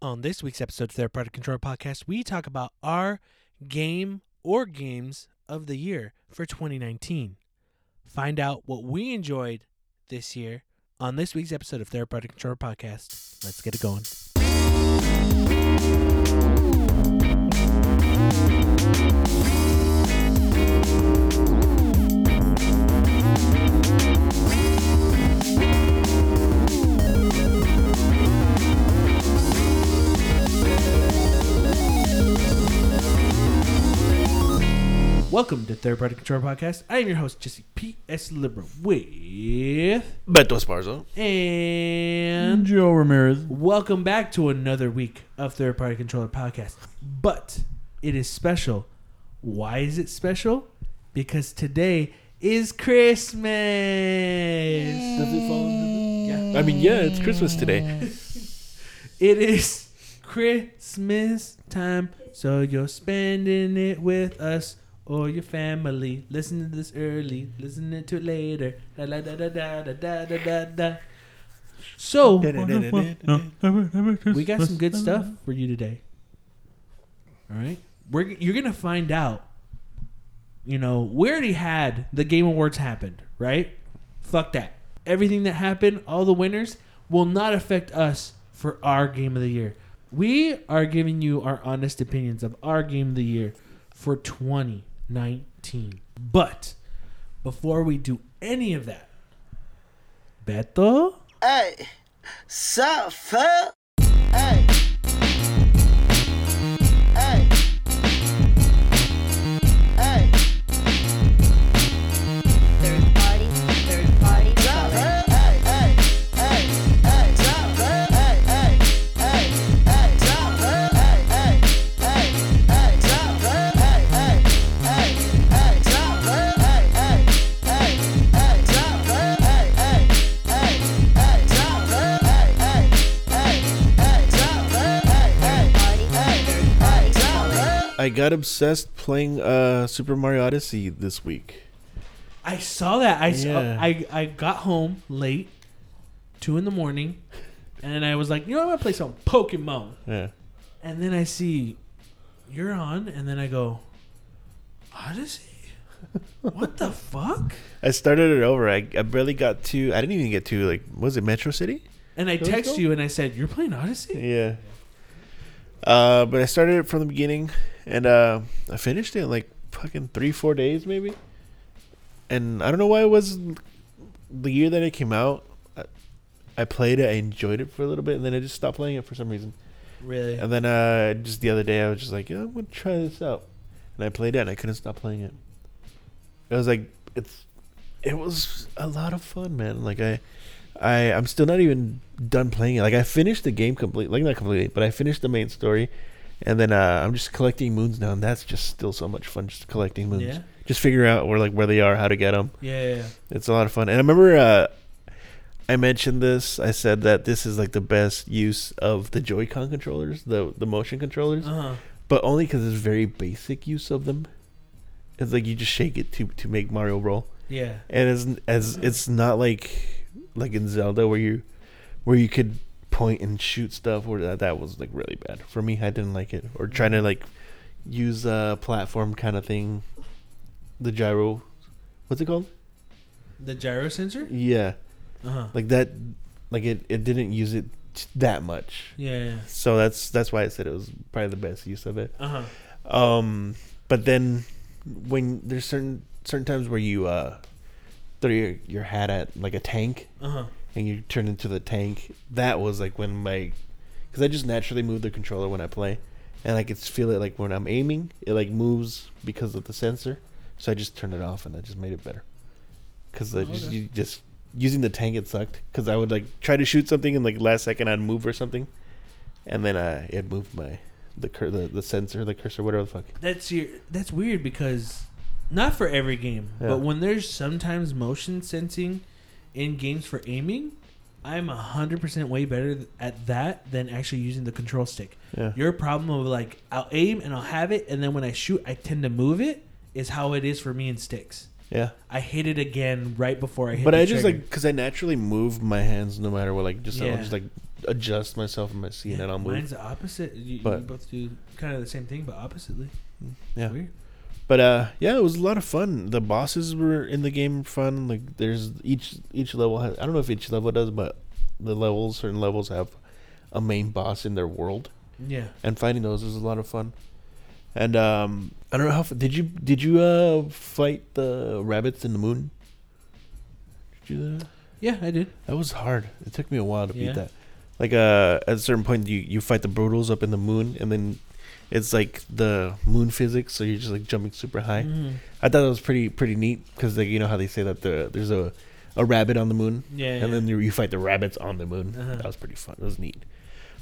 On this week's episode of Third Party Control Podcast, we talk about our game or games of the year for 2019. Find out what we enjoyed this year on this week's episode of Third Party Control Podcast. Let's get it going. Welcome to Third Party Control Podcast. I am your host, Jesse P.S. Libra, with Beto Esparza and Joe Ramirez. Welcome back to another week of Third Party Controller Podcast. But it is special. Why is it special? Because today is Christmas. Does it fall into the... Yeah. I mean, yeah, it's Christmas today. It is Christmas time, so you're spending it with us. Or your family. Listen to this early. Listen to it later. Da da da da da da da da da. So we got some good stuff for you today. All right, you're gonna find out. You know, we already had the Game Awards happened, right? Fuck that. Everything that happened, all the winners, will not affect us for our Game of the Year. We are giving you our honest opinions of our Game of the Year for 2019. But before we do any of that, Beto? Hey, so fuck? Hey. Hey. Hey. Third party, third party. Hey, hey, hey, hey, so fuck? Hey, hey, hey, hey, so fuck? Hey, hey, hey, hey, so fuck? I got obsessed playing Super Mario Odyssey this week. I saw that. I got home late, 2 a.m, and I was like, you know, I'm gonna play some Pokemon. Yeah. And then I see you're on, and then I go, Odyssey? What the fuck? I started it over. I barely got to. I didn't even get to, like, was it Metro City? And I texted you and I said, you're playing Odyssey? Yeah. But I started it from the beginning, and I finished it in like fucking 3-4 days maybe. And I don't know why it was the year that it came out. I played it, I enjoyed it for a little bit, and then I just stopped playing it for some reason. Really? And then just the other day I was just like, yeah, I'm gonna try this out. And I played it and I couldn't stop playing it. It was like it was a lot of fun, man. Like I'm still not even done playing it. Like, I finished the game completely. Like, not completely, but I finished the main story. And then I'm just collecting moons now, and that's just still so much fun, just collecting moons. Yeah. Just figure out where they are, how to get them. Yeah. It's a lot of fun. And I remember I mentioned this. I said that this is, like, the best use of the Joy-Con controllers, the motion controllers. Uh-huh. But only because it's very basic use of them. It's like you just shake it to make Mario roll. Yeah. And it's not like in Zelda where you could point and shoot stuff, or that was like really bad for me. I didn't like it. Or trying to like use a platform kind of thing, the gyro, what's it called, the gyro sensor. Yeah. Uh-huh. Like that, like it didn't use it that much. Yeah. So that's why I said it was probably the best use of it. Uh huh. But then when there's certain times where you throw your hat at like a tank. Uh-huh. And you turn into the tank. That was like when because I just naturally move the controller when I play, and I could feel it, like when I'm aiming it like moves because of the sensor, so I just turned it off and I just made it better. Because just using the tank, it sucked, because I would like try to shoot something and like last second I'd move or something, and then it moved the sensor, the cursor, whatever the fuck. That's weird, because not for every game, yeah, but when there's sometimes motion sensing in games for aiming, I'm 100% way better at that than actually using the control stick. Yeah. Your problem of like, I'll aim and I'll have it, and then when I shoot, I tend to move it, is how it is for me in sticks. Yeah. I hit it again right before I hit the trigger. But I just, like, because I naturally move my hands no matter what, like, just, yeah, I'll just like adjust myself in my seat and I'll move. Mine's the opposite. You both do kind of the same thing, but oppositely. Yeah. Weird. But yeah, it was a lot of fun. The bosses were in the game fun. Like there's each level has, I don't know if each level does, but the levels, certain levels have a main boss in their world. Yeah. And fighting those was a lot of fun. And I don't know how did you fight the rabbits in the moon? Did you do that? Yeah, I did. That was hard. It took me a while to beat that. Like at a certain point you fight the brutals up in the moon and then it's like the moon physics, so you're just like jumping super high. Mm. I thought that was pretty neat because like you know how they say that there's a rabbit on the moon, then you fight the rabbits on the moon. Uh-huh. That was pretty fun. It was neat.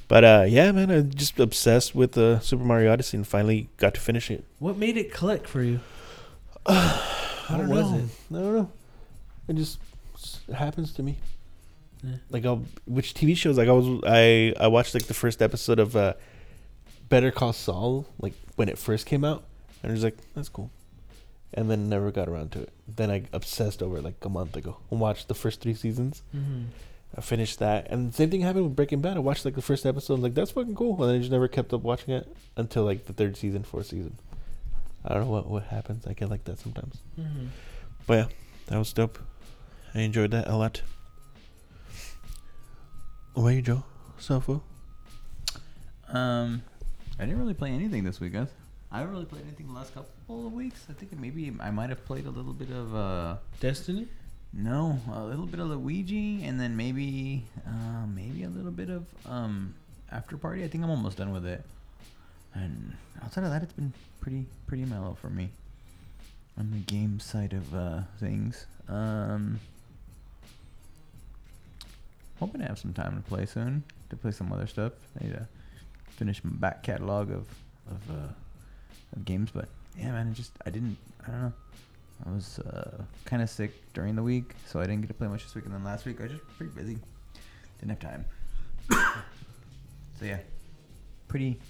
But yeah, man, I'm just obsessed with the Super Mario Odyssey and finally got to finish it. What made it click for you? I don't know. It just happens to me. Yeah. Like which TV shows? Like I watched like the first episode of. Better Call Saul, like when it first came out, and I was like, that's cool, and then never got around to it. Then I obsessed over it like a month ago and watched the first 3 seasons. Mm-hmm. I finished that, and the same thing happened with Breaking Bad. I watched like the first episode, and like that's fucking cool, and I just never kept up watching it until like the 3rd season, 4th season. I don't know what happens. I get like that sometimes. Mm-hmm. But yeah, that was dope. I enjoyed that a lot. What about you, Joe? Safo? I didn't really play anything this week, guys. I haven't really played anything the last couple of weeks. I think maybe I might have played a little bit of... Destiny? No, a little bit of Luigi, and then maybe a little bit of After Party. I think I'm almost done with it. And outside of that, it's been pretty mellow for me on the game side of things. Hoping to have some time to play soon, to play some other stuff. Yeah. Finish my back catalog of games, but yeah, man, I don't know. I was kind of sick during the week, so I didn't get to play much this week. And then last week I was just pretty busy, didn't have time. So yeah, pretty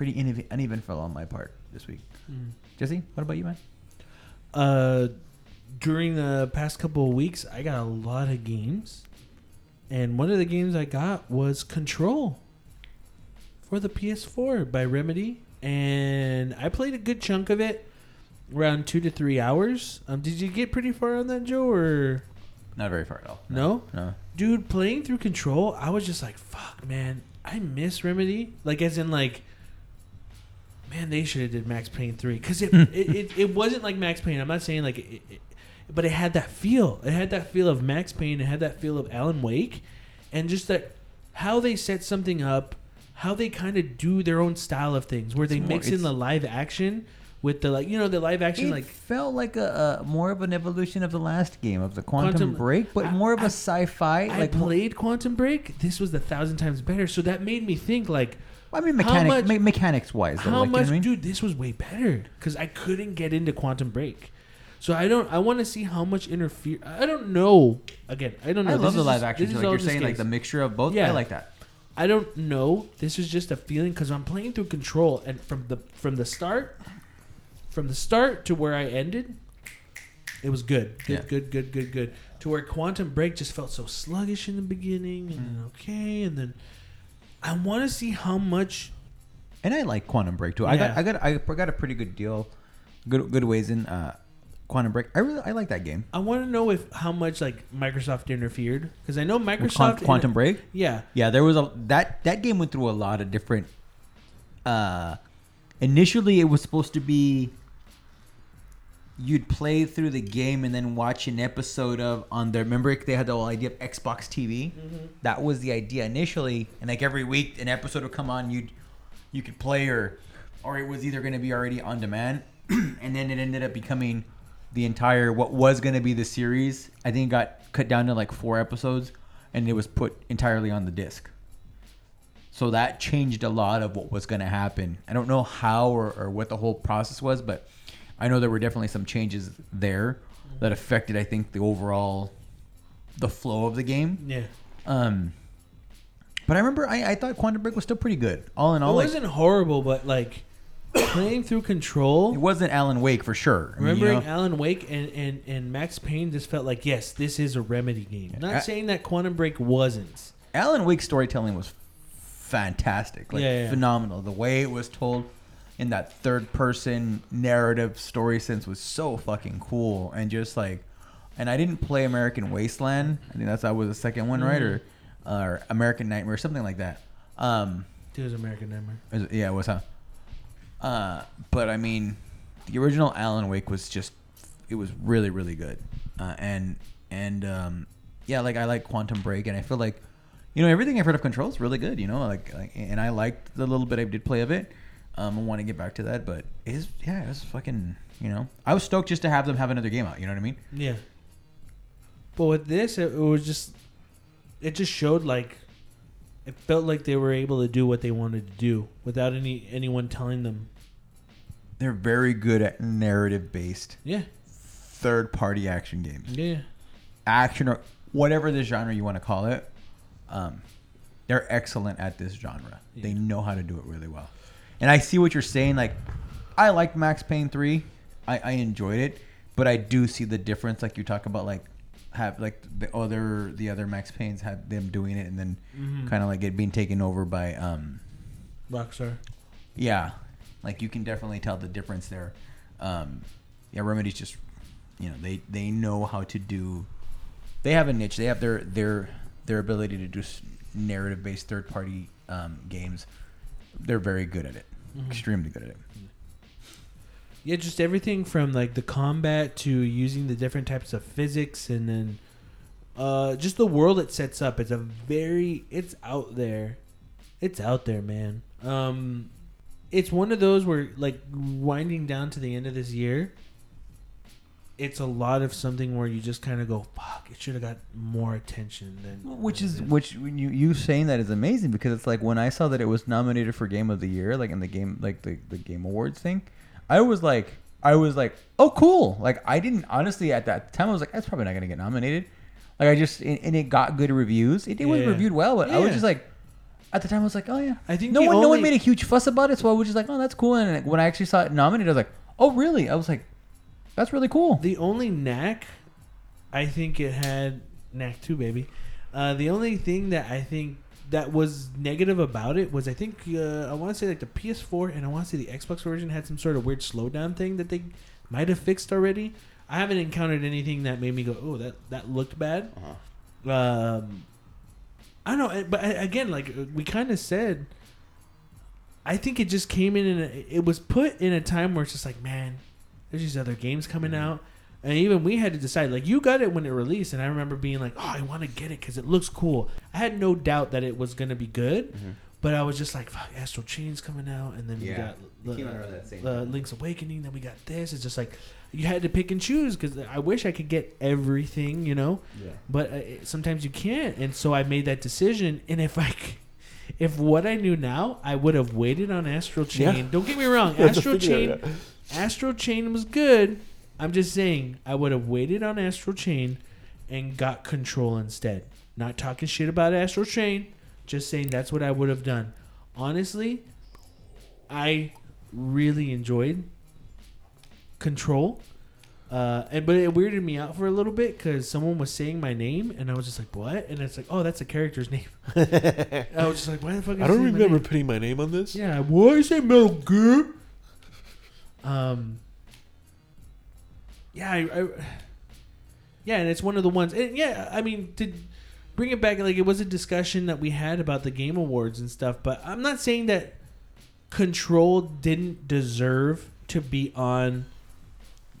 uneventful on my part this week. Mm. Jesse, what about you, man? During the past couple of weeks, I got a lot of games, and one of the games I got was Control. For the PS4 by Remedy, and I played a good chunk of it, around 2 to 3 hours. Did you get pretty far on that, Joe? Or not very far at all. No? Dude, playing through Control, I was just like, "Fuck, man, I miss Remedy." Like, as in, like, man, they should have did Max Payne 3 because it wasn't like Max Payne. I'm not saying like, but it had that feel. It had that feel of Max Payne. It had that feel of Alan Wake, and just that how they set something up. How they kind of do their own style of things, where they mix in the live action with the the live action. It like felt like a more of an evolution of the last game of the Quantum Break, but more of a sci-fi. I played Quantum Break. This was 1,000 times better. So that made me think like, mechanics wise, though, this was way better because I couldn't get into Quantum Break. So I want to see how much interfere. I don't know. Again, I don't know. I love the live action. So like you're saying, like the mixture of both. Yeah, I like that. I don't know. This is just a feeling because I'm playing through Control, and from the start to where I ended, it was good. Good. To where Quantum Break just felt so sluggish in the beginning, and then I want to see how much. And I like Quantum Break too. Yeah. I got a pretty good deal, good ways in Quantum Break. I like that game. I want to know how much like Microsoft interfered, because I know Microsoft Quantum Break. Yeah. There was that game went through a lot of different. Initially, it was supposed to be. You'd play through the game and then watch an episode of on their. Remember, they had the whole idea of Xbox TV. Mm-hmm. That was the idea initially, and like every week, an episode would come on. You could play or it was either going to be already on demand, and then it ended up becoming. The entire what was going to be the series, I think, got cut down to like 4 episodes, and it was put entirely on the disc. So that changed a lot of what was going to happen. I don't know how or what the whole process was, but I know there were definitely some changes there that affected, I think, the overall the flow of the game. Yeah. But I remember I thought Quantum Break was still pretty good. All in all, it wasn't horrible, but like. Playing through Control, it wasn't Alan Wake for sure. Alan Wake and Max Payne just felt like, yes, this is a Remedy game. Not saying that Quantum Break wasn't. Alan Wake's storytelling was fantastic, like phenomenal. The way it was told in that third person narrative story sense was so fucking cool. And just like, and I didn't play American Wasteland. I think that was the second one, right? Or American Nightmare, something like that. It was American Nightmare. Yeah, it was, huh? But I mean, the original Alan Wake was just, it was really, really good. Yeah, like I like Quantum Break, and I feel like, you know, everything I've heard of Control is really good. You know, like and I liked the little bit I did play of it. I want to get back to that, but it's it was fucking, you know, I was stoked just to have them have another game out. You know what I mean? Yeah. But with this, it was just, it just showed like, it felt like they were able to do what they wanted to do without anyone telling them. They're very good at narrative based. Yeah. Third party action games. Yeah. Action or whatever the genre you want to call it, they're excellent at this genre. Yeah. They know how to do it really well. And I see what you're saying. Like, I liked Max Payne 3. I enjoyed it, but I do see the difference. Like you talk about, like have like the other Max Paynes had them doing it, and then kind of like it being taken over by Rockstar. Yeah, like you can definitely tell the difference there. Yeah, Remedy's just, you know, they know how to do. They have a niche. They have their ability to do narrative based third party games. They're very good at it. Extremely good at it. Yeah, just everything from like the combat to using the different types of physics, and then just the world it sets up. It's out there. It's out there, man. It's one of those where, like, winding down to the end of this year, it's a lot of something where you just kind of go, fuck, it should have got more attention than. Which when you saying that is amazing, because it's like when I saw that it was nominated for Game of the Year, like in the game, like the Game Awards thing, I was like, oh, cool. Like, I didn't, honestly, at that time, I was like, that's probably not going to get nominated. Like, I just, and it got good reviews. It was reviewed well, but I was just like, at the time, I was like, oh, yeah. I think no one made a huge fuss about it, so I was just like, oh, that's cool. And when I actually saw it nominated, I was like, oh, really? I was like, that's really cool. The only knack, I think it had, knack too, baby. The only thing that I think that was negative about it was, I think, I want to say like the PS4 and I want to say the Xbox version had some sort of weird slowdown thing that they might have fixed already. I haven't encountered anything that made me go, oh, that looked bad. Uh-huh. I don't know, but again, like we kind of said, I think it just came in and it was put in a time where it's just like, man, there's these other games coming out. And even we had to decide, like, you got it when it released. And I remember being like, oh, I want to get it because it looks cool. I had no doubt that it was going to be good. Mm-hmm. But I was just like, fuck, Astral Chain's coming out. And then we got Link's Awakening. Then we got this. It's just like, you had to pick and choose because I wish I could get everything, you know. Yeah. But sometimes you can't. And so I made that decision. And if what I knew now, I would have waited on Astral Chain. Yeah. Don't get me wrong. Astral Chain was good. I'm just saying I would have waited on Astral Chain and got Control instead. Not talking shit about Astral Chain. Just saying that's what I would have done. Honestly, I really enjoyed Control. But it weirded me out for a little bit because someone was saying my name and I was just like, what? And it's like, oh, that's a character's name. I was just like, why the fuck is I don't remember putting my name on this. Yeah, why is that Metal Gear? Yeah, I and it's one of the ones. And yeah, I mean, to bring it back, like it was a discussion that we had about the Game Awards and stuff. But I'm not saying that Control didn't deserve to be on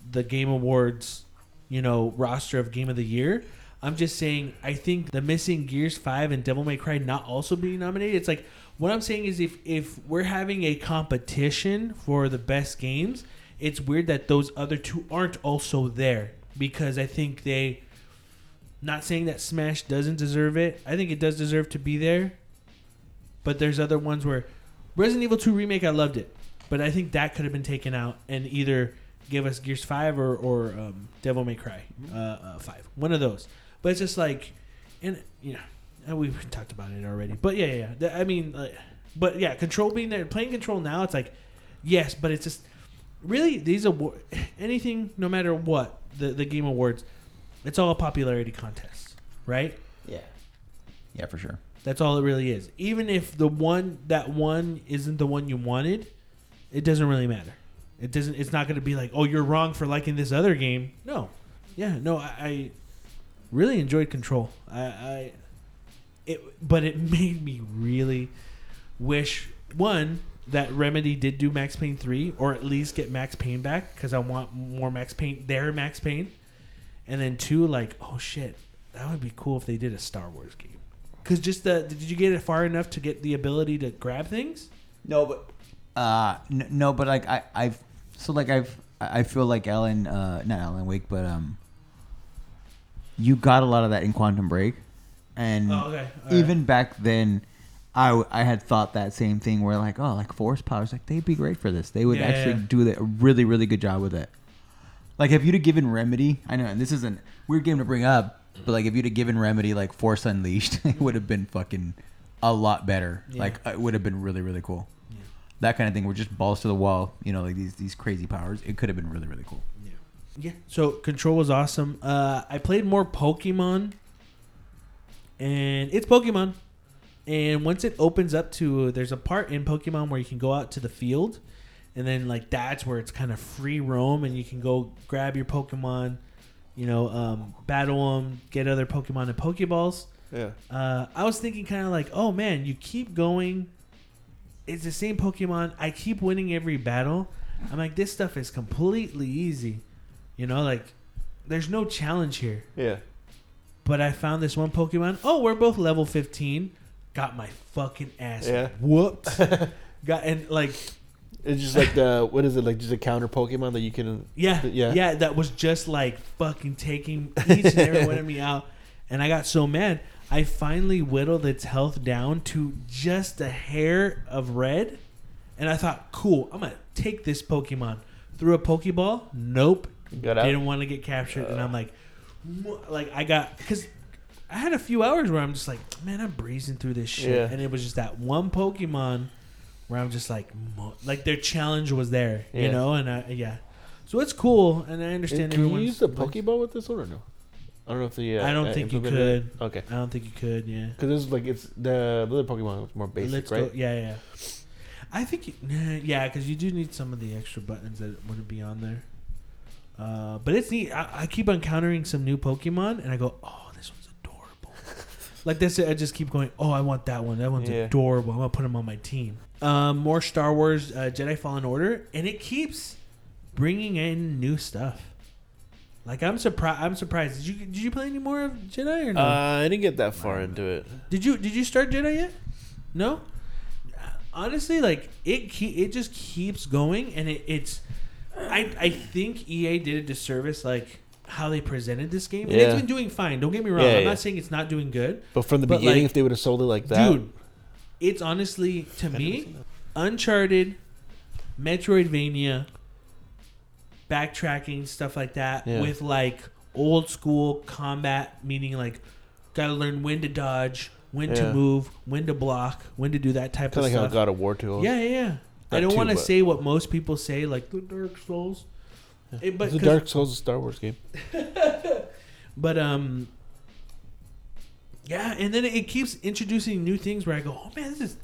the Game Awards, you know, roster of Game of the Year. I'm just saying I think the missing Gears 5 and Devil May Cry not also being nominated. It's like what I'm saying is if we're having a competition for the best games. It's weird that those other two aren't also there because I think they, not saying that Smash doesn't deserve it. I think it does deserve to be there, but there's other ones where Resident Evil 2 Remake, I loved it, but I think that could have been taken out and either give us Gears 5 or Devil May Cry 5, one of those. But it's just like, and you know, we've talked about it already, but yeah. I mean, but yeah, Control being there, playing Control now, it's like, yes, but it's just, really, these awards, anything, no matter what, the Game Awards, it's all a popularity contest, right? Yeah. Yeah, for sure. That's all it really is. Even if the one, that one isn't the one you wanted, it doesn't really matter. It doesn't. It's not going to be like, oh, you're wrong for liking this other game. No. Yeah. No. I really enjoyed Control. But it made me really wish, one, that Remedy did do Max Payne 3, or at least get Max Payne back, because I want more Max Payne. Their Max Payne. And then two, like, oh shit, that would be cool if they did a Star Wars game. Because just did you get it far enough to get the ability to grab things? No, but I feel like not Alan Wake, but you got a lot of that in Quantum Break, and back then, I had thought that same thing where like force powers, like they'd be great for this. They would do a really, really good job with it. Like if you'd have given Remedy, I know, and this is a weird game to bring up, but like if you'd have given Remedy like Force Unleashed, it would have been fucking a lot better. Yeah. Like it would have been really, really cool. Yeah. That kind of thing. We're just balls to the wall, you know, like these crazy powers. It could have been really, really cool. Yeah. Yeah. So Control was awesome. I played more Pokemon, and it's Pokemon. And once it opens up to, there's a part in Pokemon where you can go out to the field. And then, like, that's where it's kind of free roam, and you can go grab your Pokemon, you know, battle them, get other Pokemon and Pokeballs. Yeah. I was thinking kind of like, oh, man, you keep going. It's the same Pokemon. I keep winning every battle. I'm like, this stuff is completely easy. You know, like, there's no challenge here. Yeah. But I found this one Pokemon. Oh, we're both level 15. Got my fucking ass whooped. It's just like the, what is it, like just a counter Pokemon that you can... Yeah, that was just like fucking taking each and every one of me out. And I got so mad. I finally whittled its health down to just a hair of red. And I thought, cool, I'm going to take this Pokemon. Threw a Pokeball. Nope. Didn't want to get captured. And I'm like I got... Because I had a few hours where I'm just like, man, I'm breezing through this shit. Yeah. And it was just that one Pokemon... Where I'm just like their challenge was there, you know, and so it's cool, and I understand. Can you use the Pokeball with this one or no? I don't know if the. I don't think you could. Okay. I don't think you could. Yeah. Because this is like it's the other Pokemon was more basic, right? Yeah. I think because you do need some of the extra buttons that wouldn't be on there. But it's neat. I keep encountering some new Pokemon, and I go, oh, this one's adorable. Like this, I just keep going. Oh, I want that one. That one's adorable. I'm gonna put him on my team. More Star Wars Jedi Fallen Order, and it keeps bringing in new stuff. Like I'm surprised. Did you play any more of Jedi or no? I didn't get that far into it. Did you start Jedi yet? No. Honestly, like it just keeps going, and it's. I think EA did a disservice, like how they presented this game. And it's been doing fine. Don't get me wrong. I'm not saying it's not doing good. But from the beginning, like, if they would have sold it like that, dude. It's honestly, to me, Uncharted, Metroidvania, backtracking, stuff like that, with like old school combat, meaning like gotta learn when to dodge, when to move, when to block, when to do that type of stuff. Kind of like how God of War 2. Yeah. I don't want to say what most people say, like the Dark Souls. Yeah. But the Dark Souls is a Star Wars game. But yeah, and then it keeps introducing new things where I go, oh man, this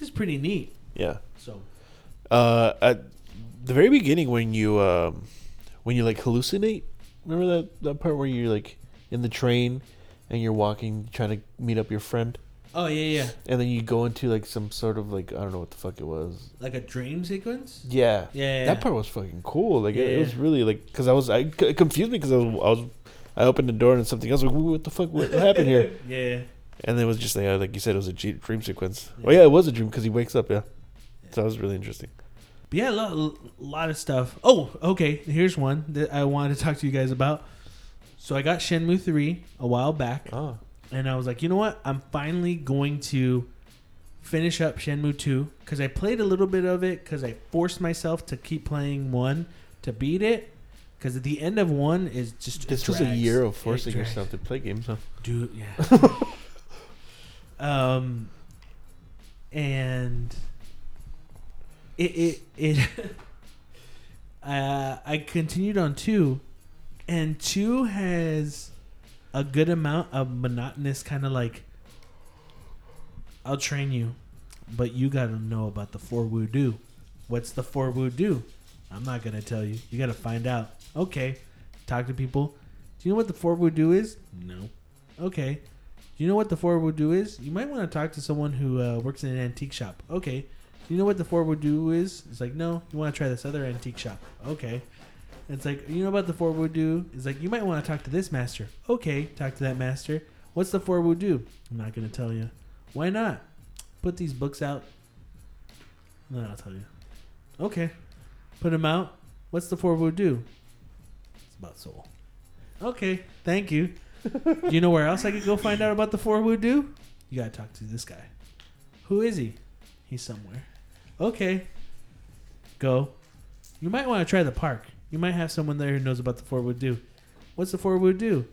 is pretty neat. Yeah. So, at the very beginning when you like hallucinate, remember that part where you're like in the train and you're walking trying to meet up your friend. Oh yeah. And then you go into like some sort of like I don't know what the fuck it was. Like a dream sequence. Yeah. Yeah. That part was fucking cool. Like it was really like because it confused me because I opened the door and something else. Like, what the fuck? What happened here? Yeah. And it was just like you said, it was a dream sequence. Yeah. Oh yeah, it was a dream because he wakes up. Yeah. So that was really interesting. But yeah, a lot of stuff. Oh, okay. Here's one that I wanted to talk to you guys about. So I got Shenmue 3 a while back, and I was like, you know what? I'm finally going to finish up Shenmue 2 because I played a little bit of it because I forced myself to keep playing one to beat it. Because at the end of one is just this was a year of forcing yourself to play games, huh? Dude, yeah. And it I continued on 2, and 2 has a good amount of monotonous kind of like I'll train you, but you got to know about the four voodoo. What's the four voodoo? I'm not going to tell you. You got to find out. Okay. Talk to people. Do you know what the four voodoo is? No. Okay. Do you know what the four voodoo is? You might want to talk to someone who works in an antique shop. Okay. Do you know what the four voodoo is? It's like, no, you want to try this other antique shop. Okay. It's like, you know about the four voodoo? It's like, you might want to talk to this master. Okay. Talk to that master. What's the four voodoo? I'm not going to tell you. Why not? Put these books out. No, I'll tell you. Okay. Put them out. What's the four voodoo? It's about soul. Okay. Thank you. Do you know where else I could go find out about the four voodoo? You got to talk to this guy. Who is he? He's somewhere. Okay. Go. You might want to try the park. You might have someone there who knows about the four voodoo. What's the four voodoo?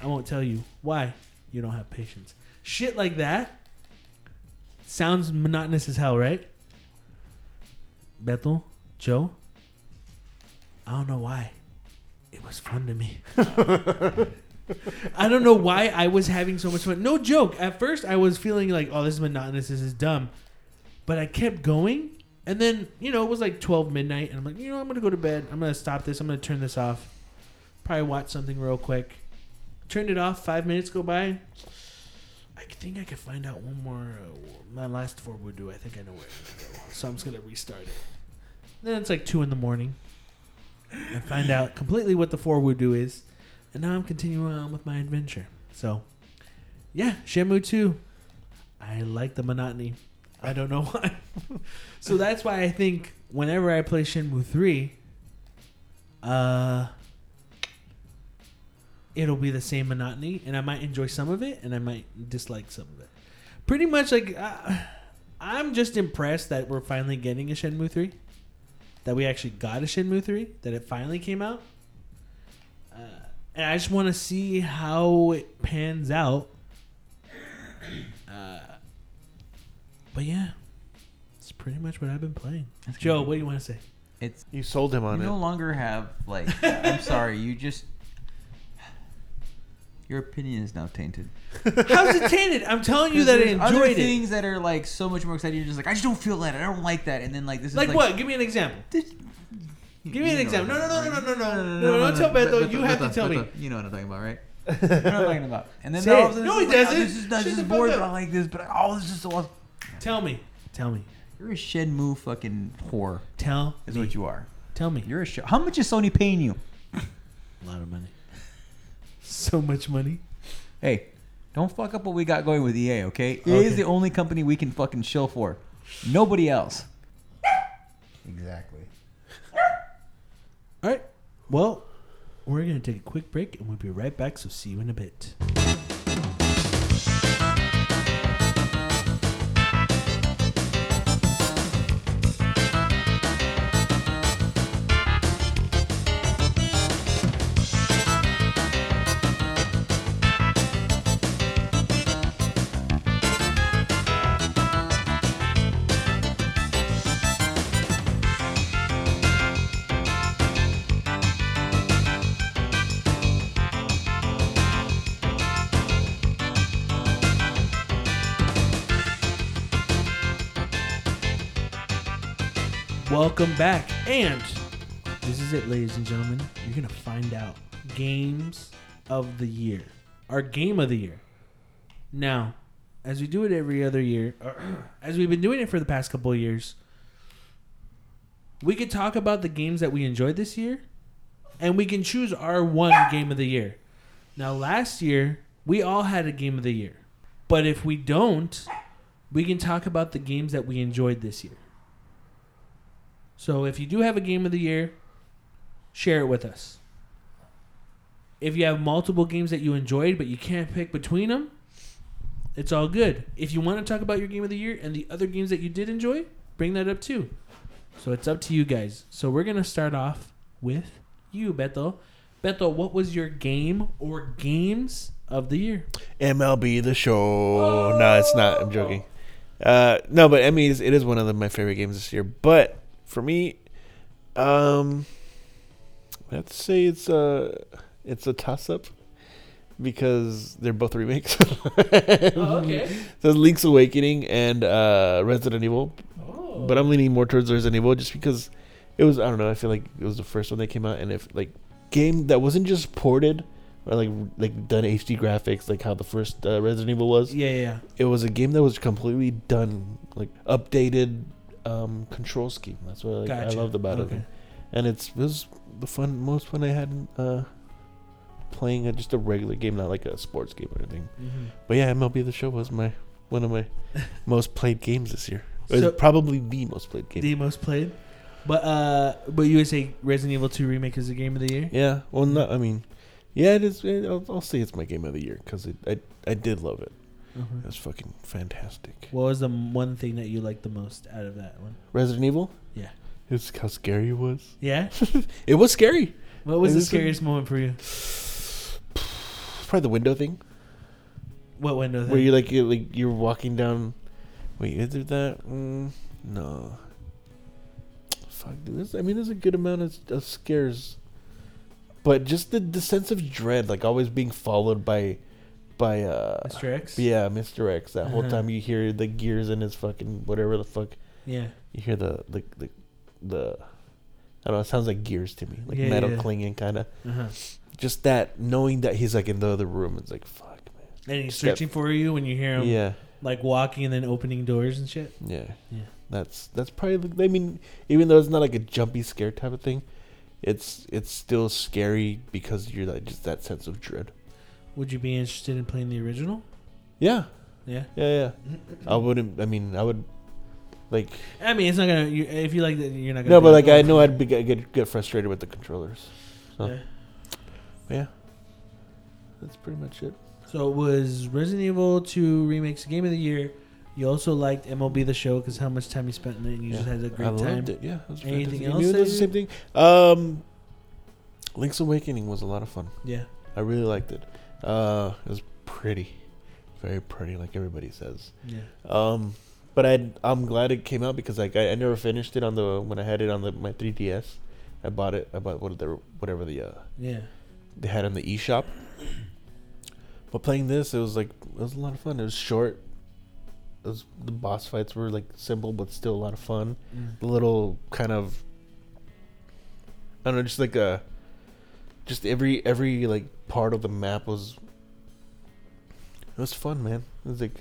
I won't tell you. Why? You don't have patience. Shit like that. Sounds monotonous as hell, right? Bethel, Joe, I don't know why. It was fun to me. I don't know why I was having so much fun. No joke. At first, I was feeling like, oh, this is monotonous. This is dumb. But I kept going. And then, you know, it was like 12 midnight. And I'm like, you know, I'm going to go to bed. I'm going to stop this. I'm going to turn this off. Probably watch something real quick. Turned it off. 5 minutes go by. I think I could find out one more. My last four would do. I think I know where it's going to go. So I'm just going to restart it. Then it's like 2 in the morning. I find out completely what the four would do is. And now I'm continuing on with my adventure. So, yeah, Shenmue 2. I like the monotony. I don't know why. So that's why I think whenever I play Shenmue 3, it'll be the same monotony. And I might enjoy some of it, and I might dislike some of it. Pretty much, like, I'm just impressed that we're finally getting a Shenmue 3. That we actually got a Shenmue 3. That it finally came out. And I just want to see how it pans out. But yeah, it's pretty much what I've been playing. That's Joe, what do you want to say? It's you sold him on it. You no longer have, like, I'm sorry, you just, your opinion is now tainted. How's it tainted? I'm telling you that I enjoyed other it. Things that are, like, so much more exciting. You're just like, I just don't feel that. I don't like that. And then, like, this is like what? Give me an example. Give me an example. No. Don't tell Beto. You have to tell me. You know what I'm talking about, right? You know what I'm talking about. And then no, he doesn't. This is bored. I don't like this, but oh, this is so awesome. Tell me. You're a Shenmue fucking whore. Tell is what you are. Tell me. You're a show. How much is Sony paying you? A lot of money. So much money. Hey, don't fuck up what we got going with EA, okay? EA is the only company we can fucking shill for. Nobody else. Exactly. All right, well, we're going to take a quick break, and we'll be right back, so see you in a bit. Welcome back, and this is it, ladies and gentlemen. You're going to find out games of the year, our game of the year. Now, as we do it every other year, as we've been doing it for the past couple of years, we could talk about the games that we enjoyed this year, and we can choose our one game of the year. Now, last year, we all had a game of the year, but if we don't, we can talk about the games that we enjoyed this year. So if you do have a game of the year, share it with us. If you have multiple games that you enjoyed but you can't pick between them, it's all good. If you want to talk about your game of the year and the other games that you did enjoy, bring that up too. So it's up to you guys. So we're going to start off with you, Beto. Beto, what was your game or games of the year? MLB The Show. Oh. No, it's not. I'm joking. No, but I mean, it is one of my favorite games this year. But for me, let's say it's a toss-up because they're both remakes. So Link's Awakening and Resident Evil. Oh. But I'm leaning more towards Resident Evil just because it was, I don't know, I feel like it was the first one that came out, and if like game that wasn't just ported or like done HD graphics like how the first Resident Evil was. Yeah. It was a game that was completely done, like updated control scheme. That's what I loved about it. And it was the most fun I had playing just a regular game, not like a sports game or anything. Mm-hmm. But yeah, MLB The Show was one of my most played games this year. So it's probably the most played game. The most played? But you would say Resident Evil 2 Remake is the game of the year? Yeah. Well, no, I mean, yeah, it is. I'll say it's my game of the year because I did love it. Mm-hmm. It was fucking fantastic. What was the one thing that you liked the most out of that one? Resident Evil? Yeah. It's how scary it was. Yeah? It was scary. What was the scariest moment for you? Probably the window thing. What window thing? Where you you're walking down. Wait, is it that? No. Fuck, dude. There's a good amount of scares, but just the sense of dread, like always being followed by Mr. X. Yeah, Mr. X. That whole time you hear the gears in his fucking whatever the fuck. Yeah. You hear the I don't know, it sounds like gears to me, like metal clinging kind of. Just that, knowing that he's like in the other room, it's like, fuck, man. And he's searching for you when you hear him, like walking and then opening doors and shit. Yeah. That's probably. I mean, even though it's not like a jumpy scare type of thing, it's still scary because you're like just that sense of dread. Would you be interested in playing the original? Yeah. I mean, it's not gonna. If you like that, you're not gonna. No, but like I know I'd get frustrated with the controllers. So. Yeah, that's pretty much it. So it was Resident Evil 2 Remake's Game of the Year. You also liked MLB The Show because how much time you spent in it, and you just had a great time. I loved it, yeah. Anything else? You knew it was the same thing. Link's Awakening was a lot of fun. Yeah. I really liked it. It was pretty. Very pretty, like everybody says. Yeah. But I'm glad it came out because like I never finished it when I had it on my 3DS. I bought whatever the they had on the eShop. But playing this, it was a lot of fun. It was short. The boss fights were like simple, but still a lot of fun. The little kind of, I don't know, just like just every like part of the map was fun, man. It was like,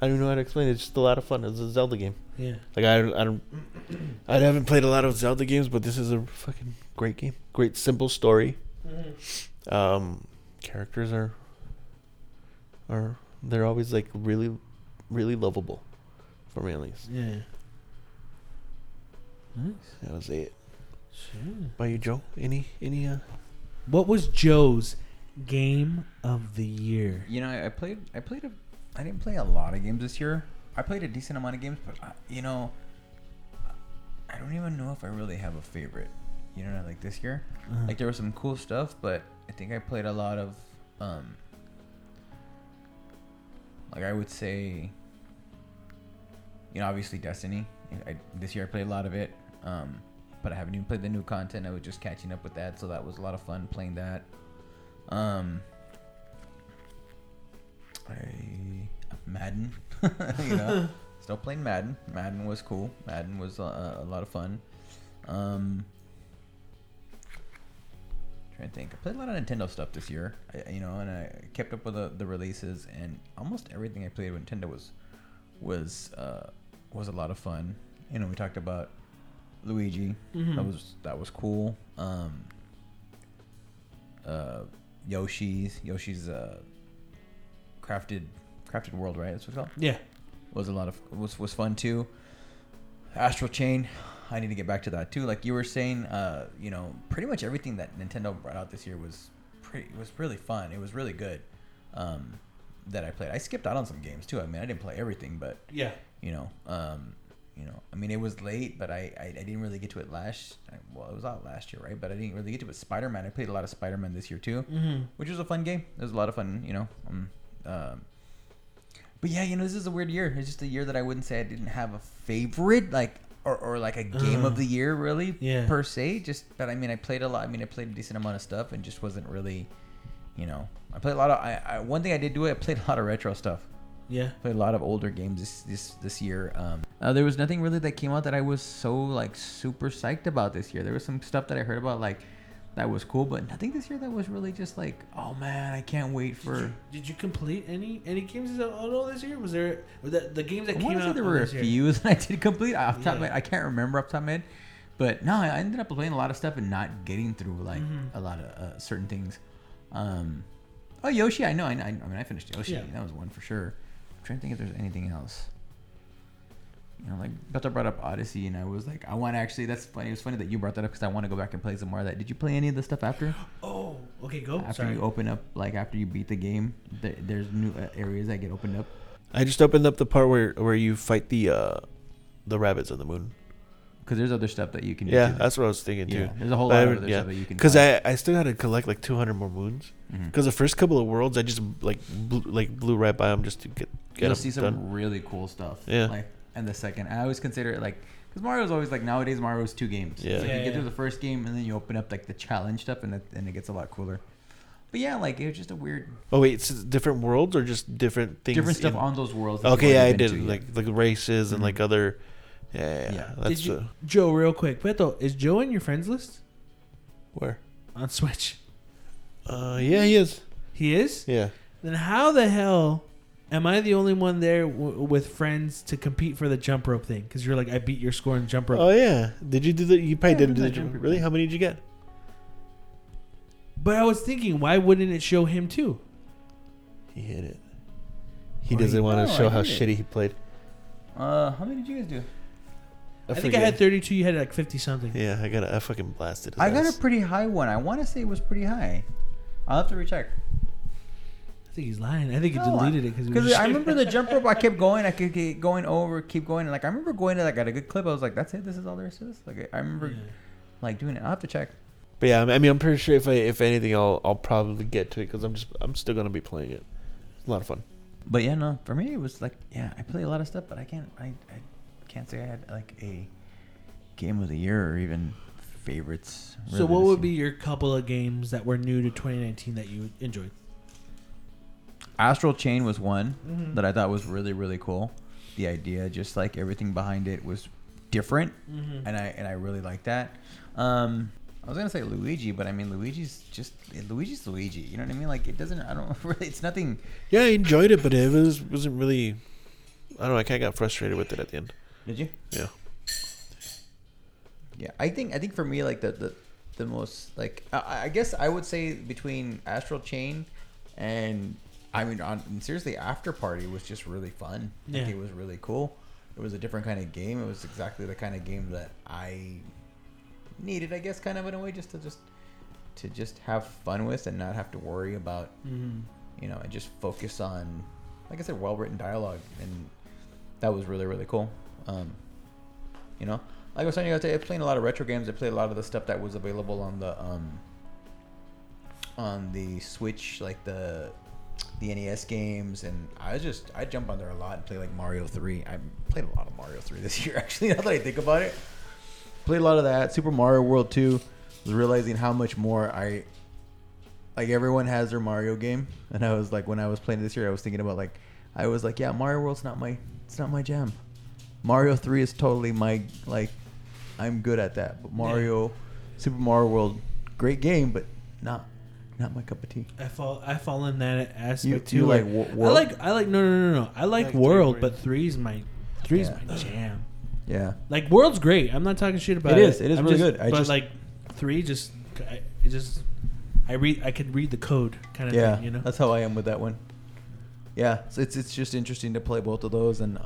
I don't even know how to explain it. It's just a lot of fun. It's a Zelda game. Yeah. Like I haven't played a lot of Zelda games, but this is a fucking great game. Great simple story. Mm-hmm. Characters are they're always like really, really lovable, for me at least. Yeah. Nice. That was it. Sure. By you, Joe? Any? What was Joe's game of the year? You know, I didn't play a lot of games this year. I played a decent amount of games, but I don't even know if I really have a favorite. You know, like this year, like there was some cool stuff, but I think I played a lot of, like I would say, you know, obviously Destiny. This year I played a lot of it, but I haven't even played the new content. I was just catching up with that, so that was a lot of fun playing that. Madden, you know, still playing Madden. Madden was cool. Madden was a lot of fun. I think I played a lot of Nintendo stuff this year, and I kept up with the releases, and almost everything I played with Nintendo was a lot of fun. You know, we talked about Luigi. Mm-hmm. That was cool. Yoshi's Crafted World, right? That's what it's called. Yeah, was a lot of was fun too. Astral Chain. I need to get back to that too. Like you were saying, pretty much everything that Nintendo brought out this year was really fun. It was really good that I played. I skipped out on some games too. I mean, I didn't play everything, but I mean, it was late, but I didn't really get to it it was out last year, right? But I didn't really get to it. Spider-Man, I played a lot of Spider-Man this year too, which was a fun game. It was a lot of fun, but yeah, this is a weird year. It's just a year that I wouldn't say I didn't have a favorite, like. Or like a game of the year, really, per se. Just, but I mean, I played a lot. I mean, I played a decent amount of stuff, and just wasn't really, you know, I played a lot of. One thing I did do, I played a lot of retro stuff. Yeah, played a lot of older games this year. There was nothing really that came out that I was so like super psyched about this year. There was some stuff that I heard about like that was cool, but nothing this year that was really just like, oh man, I can't wait for. Did you complete any games at all this year? Was there the games that came out? I want to say there were a few that I did complete. I can't remember off the top of my head, but no, I ended up playing a lot of stuff and not getting through like a lot of certain things. Yoshi, I finished Yoshi. Yeah. That was one for sure. I'm trying to think if there's anything else. You know, like Beto brought up Odyssey, and I was like, I want to actually. That's funny. It was funny that you brought that up because I want to go back and play some more of that. Did you play any of the stuff after? Oh, okay, go. After you open up, like after you beat the game, there's new areas that get opened up. I just opened up the part where you fight the rabbits on the moon. Because there's other stuff that you can do. Yeah, that's what I was thinking too. There's a whole lot of other stuff that you can do. Because I still had to collect like 200 more moons. Because the first couple of worlds, I just blew right by them just to get You'll see some done. Really cool stuff. Yeah. Like, and the second, I always consider it like... Because Mario's always like... Nowadays, Mario's two games. Yeah. So you get through the first game and then you open up like the challenge stuff and it gets a lot cooler. But yeah, like it was just a weird... Oh wait, it's different worlds or just different things? Different stuff on those worlds. Okay, yeah, I did. Like races and like other... Yeah. That's true. Joe, real quick. Beto, is Joe in your friends list? Where? On Switch. Yeah, he is. He is? Yeah. Then how the hell am I the only one there with friends to compete for the jump rope thing? Because you're like, I beat your score in jump rope. Oh, yeah. Did you do that? You probably didn't do the jump rope. Really? How many did you get? But I was thinking, why wouldn't it show him too? He hit it. He doesn't want to show how shitty he played. How many did you guys do? I think I had 32. You had like 50 something. Yeah, I fucking blasted. I got a pretty high one. I want to say it was pretty high. I'll have to recheck. I think he's lying. I think he deleted it because I remember the jump rope. I kept going. I could keep going over, keep going. And like I remember going to like at a good clip. I was like, that's it. This is all there is to this. Like I remember like doing it. I'll have to check. But yeah, I mean, I'm pretty sure if anything, I'll probably get to it because I'm still gonna be playing it. It's a lot of fun. But yeah, no, for me it was like I play a lot of stuff, but I can't say I had like a game of the year or even favorites. Really. So what would be your couple of games that were new to 2019 that you enjoyed? Astral Chain was one that I thought was really, really cool. The idea, just like everything behind it was different. And I really liked that. I was going to say Luigi, but I mean, Luigi's Luigi. You know what I mean? Like it doesn't, I don't really, it's nothing. Yeah, I enjoyed it, but it wasn't really, I don't know. I kind of got frustrated with it at the end. Did you? Yeah. Yeah, I think for me, like the most like I guess I would say between Astral Chain and seriously, After Party was just really fun. Yeah. Like, it was really cool. It was a different kind of game. It was exactly the kind of game that I needed, I guess, kind of in a way, just to have fun with and not have to worry about you know, and just focus on, like I said, well written dialogue, and that was really, really cool. You know, like I was telling you, I played a lot of retro games. I played a lot of the stuff that was available on the Switch, like the NES games, and I jump on there a lot and play like Mario 3. I played a lot of Mario 3 this year, actually. Now that I think about it, played a lot of that. Super Mario World 2. Was realizing how much more I like. Everyone has their Mario game, and I was like, when I was playing this year, I was thinking about like, I was like, yeah, Mario World's not my jam. Mario 3 is totally my, like, I'm good at that. But Super Mario World, great game, but not my cup of tea. I fall in that aspect too. You like I like no. I like World, but 3 is my jam. Yeah. Like World's great. I'm not talking shit about it. It is really good. But like 3 I could read the code kind of thing, you know. That's how I am with that one. Yeah, so it's just interesting to play both of those, and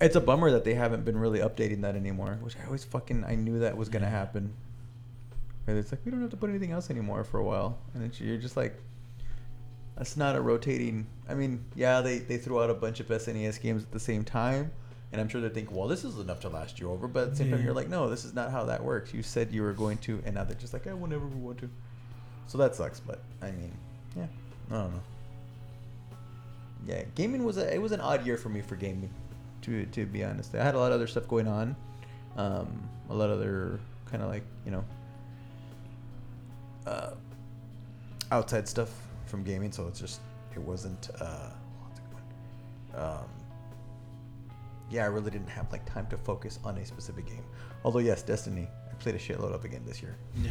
it's a bummer that they haven't been really updating that anymore, which I always I knew that was gonna happen. And it's like we don't have to put anything else anymore for a while, and you're just like, that's not a rotating. I mean, yeah, they threw out a bunch of SNES games at the same time, and I'm sure they think, well, this is enough to last you over. But at the same time, you're like, no, this is not how that works. You said you were going to, and now they're just like, I will never want to. So that sucks. But I mean, yeah, I don't know. Yeah, gaming was an odd year for me for gaming, to be honest. I had a lot of other stuff going on, a lot of other kind of like, you know, outside stuff from gaming, so it's just it wasn't. Yeah, I really didn't have like time to focus on a specific game. Although yes, Destiny, I played a shitload of again this year. Yeah.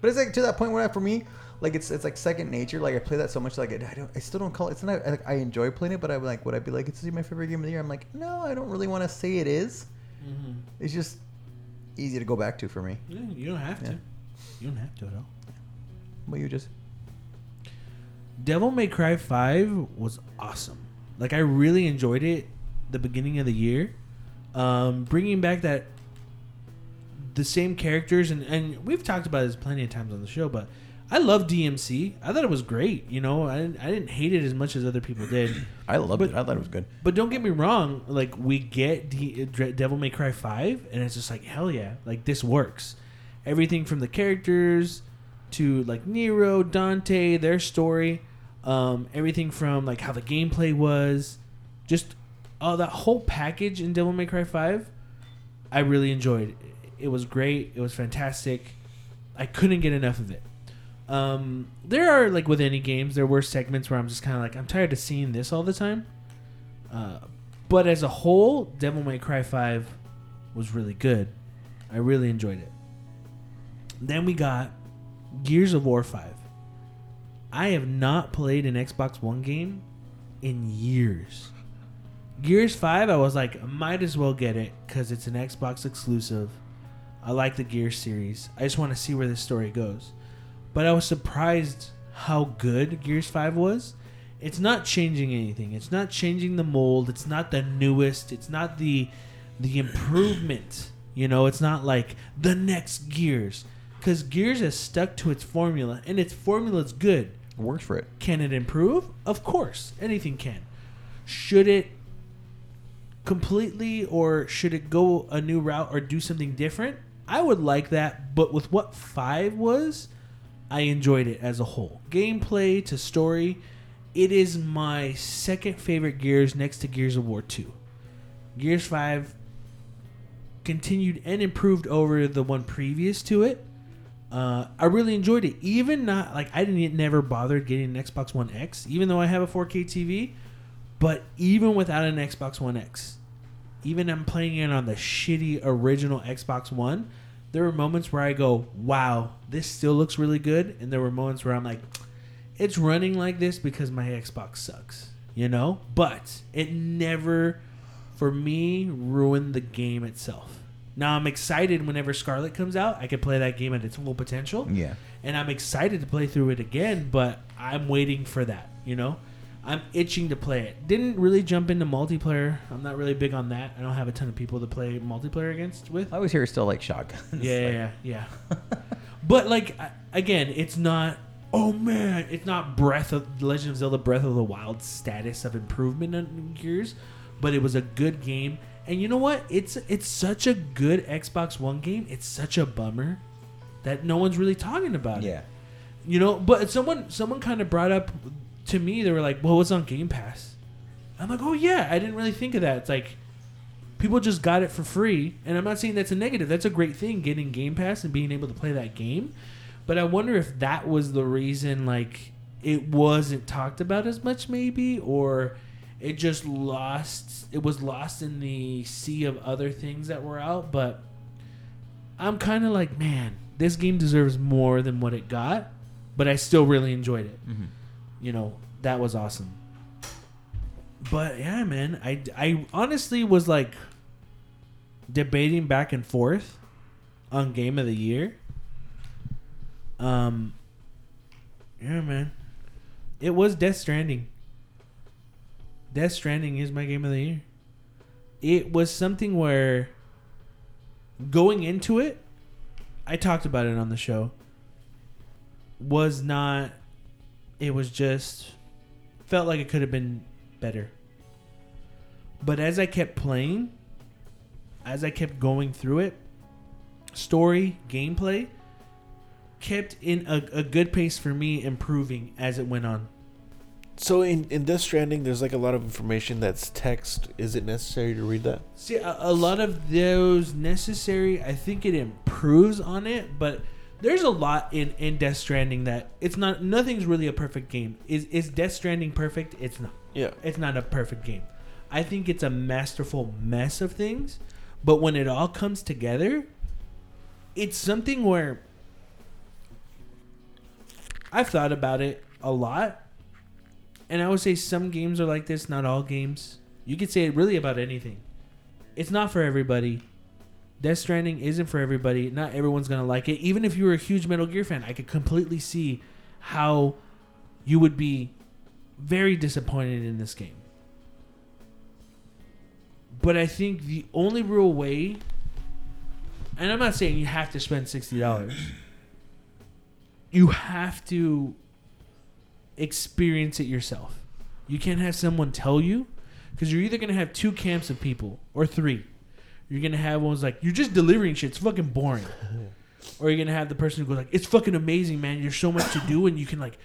But it's like to that point where for me, like it's like second nature. Like I play that so much, like I still don't call it. It's not like I enjoy playing it, but I'm like, would I be like it's my favorite game of the year? I'm like, no, I don't really want to say it is. Mm-hmm. It's just easy to go back to for me. Yeah, you don't have to. You don't have to at all. But you just. Devil May Cry 5 was awesome. Like I really enjoyed it. The beginning of the year, bringing back that the same characters and we've talked about this plenty of times on the show, but I love DMC. I thought it was great. You know, I didn't hate it as much as other people did. I loved it. I thought it was good. But don't get me wrong. Like we get Devil May Cry 5, and it's just like hell yeah. Like this works. Everything from the characters to like Nero, Dante, their story. Everything from like how the gameplay was, just that whole package in Devil May Cry 5, I really enjoyed. It was great. It was fantastic. I couldn't get enough of it. There are like with any games, there were segments where I'm just kind of like I'm tired of seeing this all the time. But as a whole, Devil May Cry 5 was really good. I really enjoyed it. Then we got Gears of War 5. I have not played an Xbox One game in years. Gears 5, I was like, might as well get it because it's an Xbox exclusive. I like the Gears series. I just want to see where this story goes. But I was surprised how good Gears 5 was. It's not changing anything. It's not changing the mold. It's not the newest. It's not the improvement. You know, it's not like the next Gears. Because Gears has stuck to its formula, and its formula is good. Works for it. Can it improve? Of course. Anything can. Should it completely or should it go a new route or do something different? I would like that, but with what 5 was, I enjoyed it as a whole. Gameplay to story, it is my second favorite Gears next to Gears of War 2. Gears 5 continued and improved over the one previous to it. I really enjoyed it. Even not like I didn't never bothered getting an Xbox One X, even though I have a 4K TV. But even without an Xbox One X, even I'm playing it on the shitty original Xbox One, there were moments where I go, wow, this still looks really good. And there were moments where I'm like, it's running like this because my Xbox sucks, you know? But it never, for me, ruined the game itself. Now, I'm excited whenever Scarlet comes out. I could play that game at its full potential. Yeah. And I'm excited to play through it again, but I'm waiting for that, you know? I'm itching to play it. Didn't really jump into multiplayer. I'm not really big on that. I don't have a ton of people to play multiplayer against with. I always hear still like shotguns. Yeah. But, like, again, it's not, oh, man, it's not Legend of Zelda Breath of the Wild status of improvement in Gears, but it was a good game. And you know what? It's such a good Xbox One game. It's such a bummer that no one's really talking about it. Yeah. You know, but someone kind of brought up to me, they were like, well, it's on Game Pass. I'm like, oh, yeah. I didn't really think of that. It's like people just got it for free. And I'm not saying that's a negative. That's a great thing, getting Game Pass and being able to play that game. But I wonder if that was the reason, like, it wasn't talked about as much maybe, or it just lost. It was lost in the sea of other things that were out. But I'm kind of like, man, this game deserves more than what it got. But I still really enjoyed it. Mm-hmm. You know, that was awesome. But yeah, man, I honestly was like debating back and forth on Game of the Year. Yeah, man, it was Death Stranding. Death Stranding is my Game of the Year. It was something where going into it, I talked about it on the show, was not. It was just felt like it could have been better. But as I kept playing, as I kept going through it, story, gameplay kept in a good pace for me, improving as it went on. So in Death Stranding, there's like a lot of information that's text. Is it necessary to read that? See, a lot of those necessary, I think it improves on it, but there's a lot in Death Stranding that it's not. Nothing's really a perfect game. Is Death Stranding perfect? It's not. Yeah. It's not a perfect game. I think it's a masterful mess of things, but when it all comes together, it's something where I've thought about it a lot, and I would say some games are like this, not all games. You could say it really about anything. It's not for everybody. Death Stranding isn't for everybody. Not everyone's going to like it. Even if you were a huge Metal Gear fan, I could completely see how you would be very disappointed in this game. But I think the only real way, and I'm not saying you have to spend $60. You have to experience it yourself. You can't have someone tell you, because you're either going to have two camps of people, or three. You're going to have ones like, you're just delivering shit, it's fucking boring. Or you're going to have the person who goes like, it's fucking amazing, man. There's so much to do, and you can like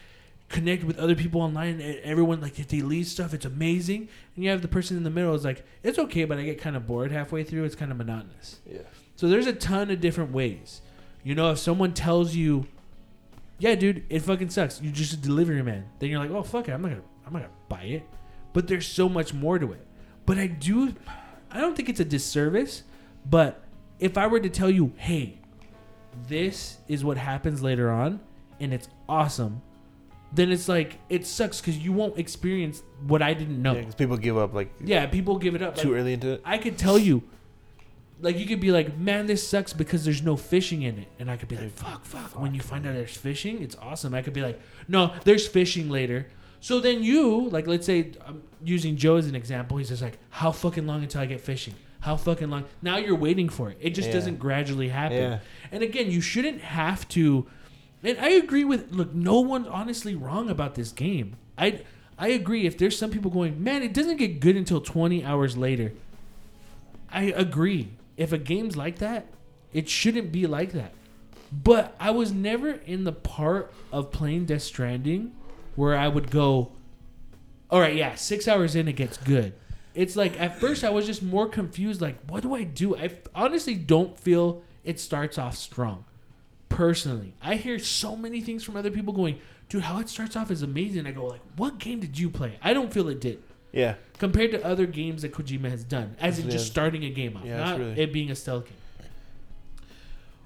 connect with other people online, and everyone, like, if they leave stuff, it's amazing. And you have the person in the middle is like, it's okay, but I get kind of bored halfway through. It's kind of monotonous. Yeah. So there's a ton of different ways. You know, if someone tells you, yeah, dude, it fucking sucks, you're just a delivery man, then you're like, oh, fuck it, I'm not gonna buy it. But there's so much more to it. But I don't think it's a disservice, but if I were to tell you, hey, this is what happens later on, and it's awesome, then it's like, it sucks because you won't experience what I didn't know. Yeah, because people give up, like... Yeah, people give it up. Too early into it? I could tell you, like, you could be like, man, this sucks because there's no fishing in it. And I could be like, fuck. When you find out there's fishing, it's awesome. I could be like, no, there's fishing later. So then you, like, let's say, I'm using Joe as an example. He's just like, how fucking long until I get fishing? How fucking long? Now you're waiting for it. It just doesn't gradually happen. Yeah. And again, you shouldn't have to... And I agree with... Look, no one's honestly wrong about this game. I agree. If there's some people going, man, it doesn't get good until 20 hours later. I agree. If a game's like that, it shouldn't be like that. But I was never in the part of playing Death Stranding where I would go, all right, yeah, 6 hours in, it gets good. It's like, at first, I was just more confused. Like, what do? I honestly don't feel it starts off strong. Personally, I hear so many things from other people going, dude, how it starts off is amazing. I go, like, what game did you play? I don't feel it did. Yeah. Compared to other games that Kojima has done, as in just starting a game off, not it being a stealth game.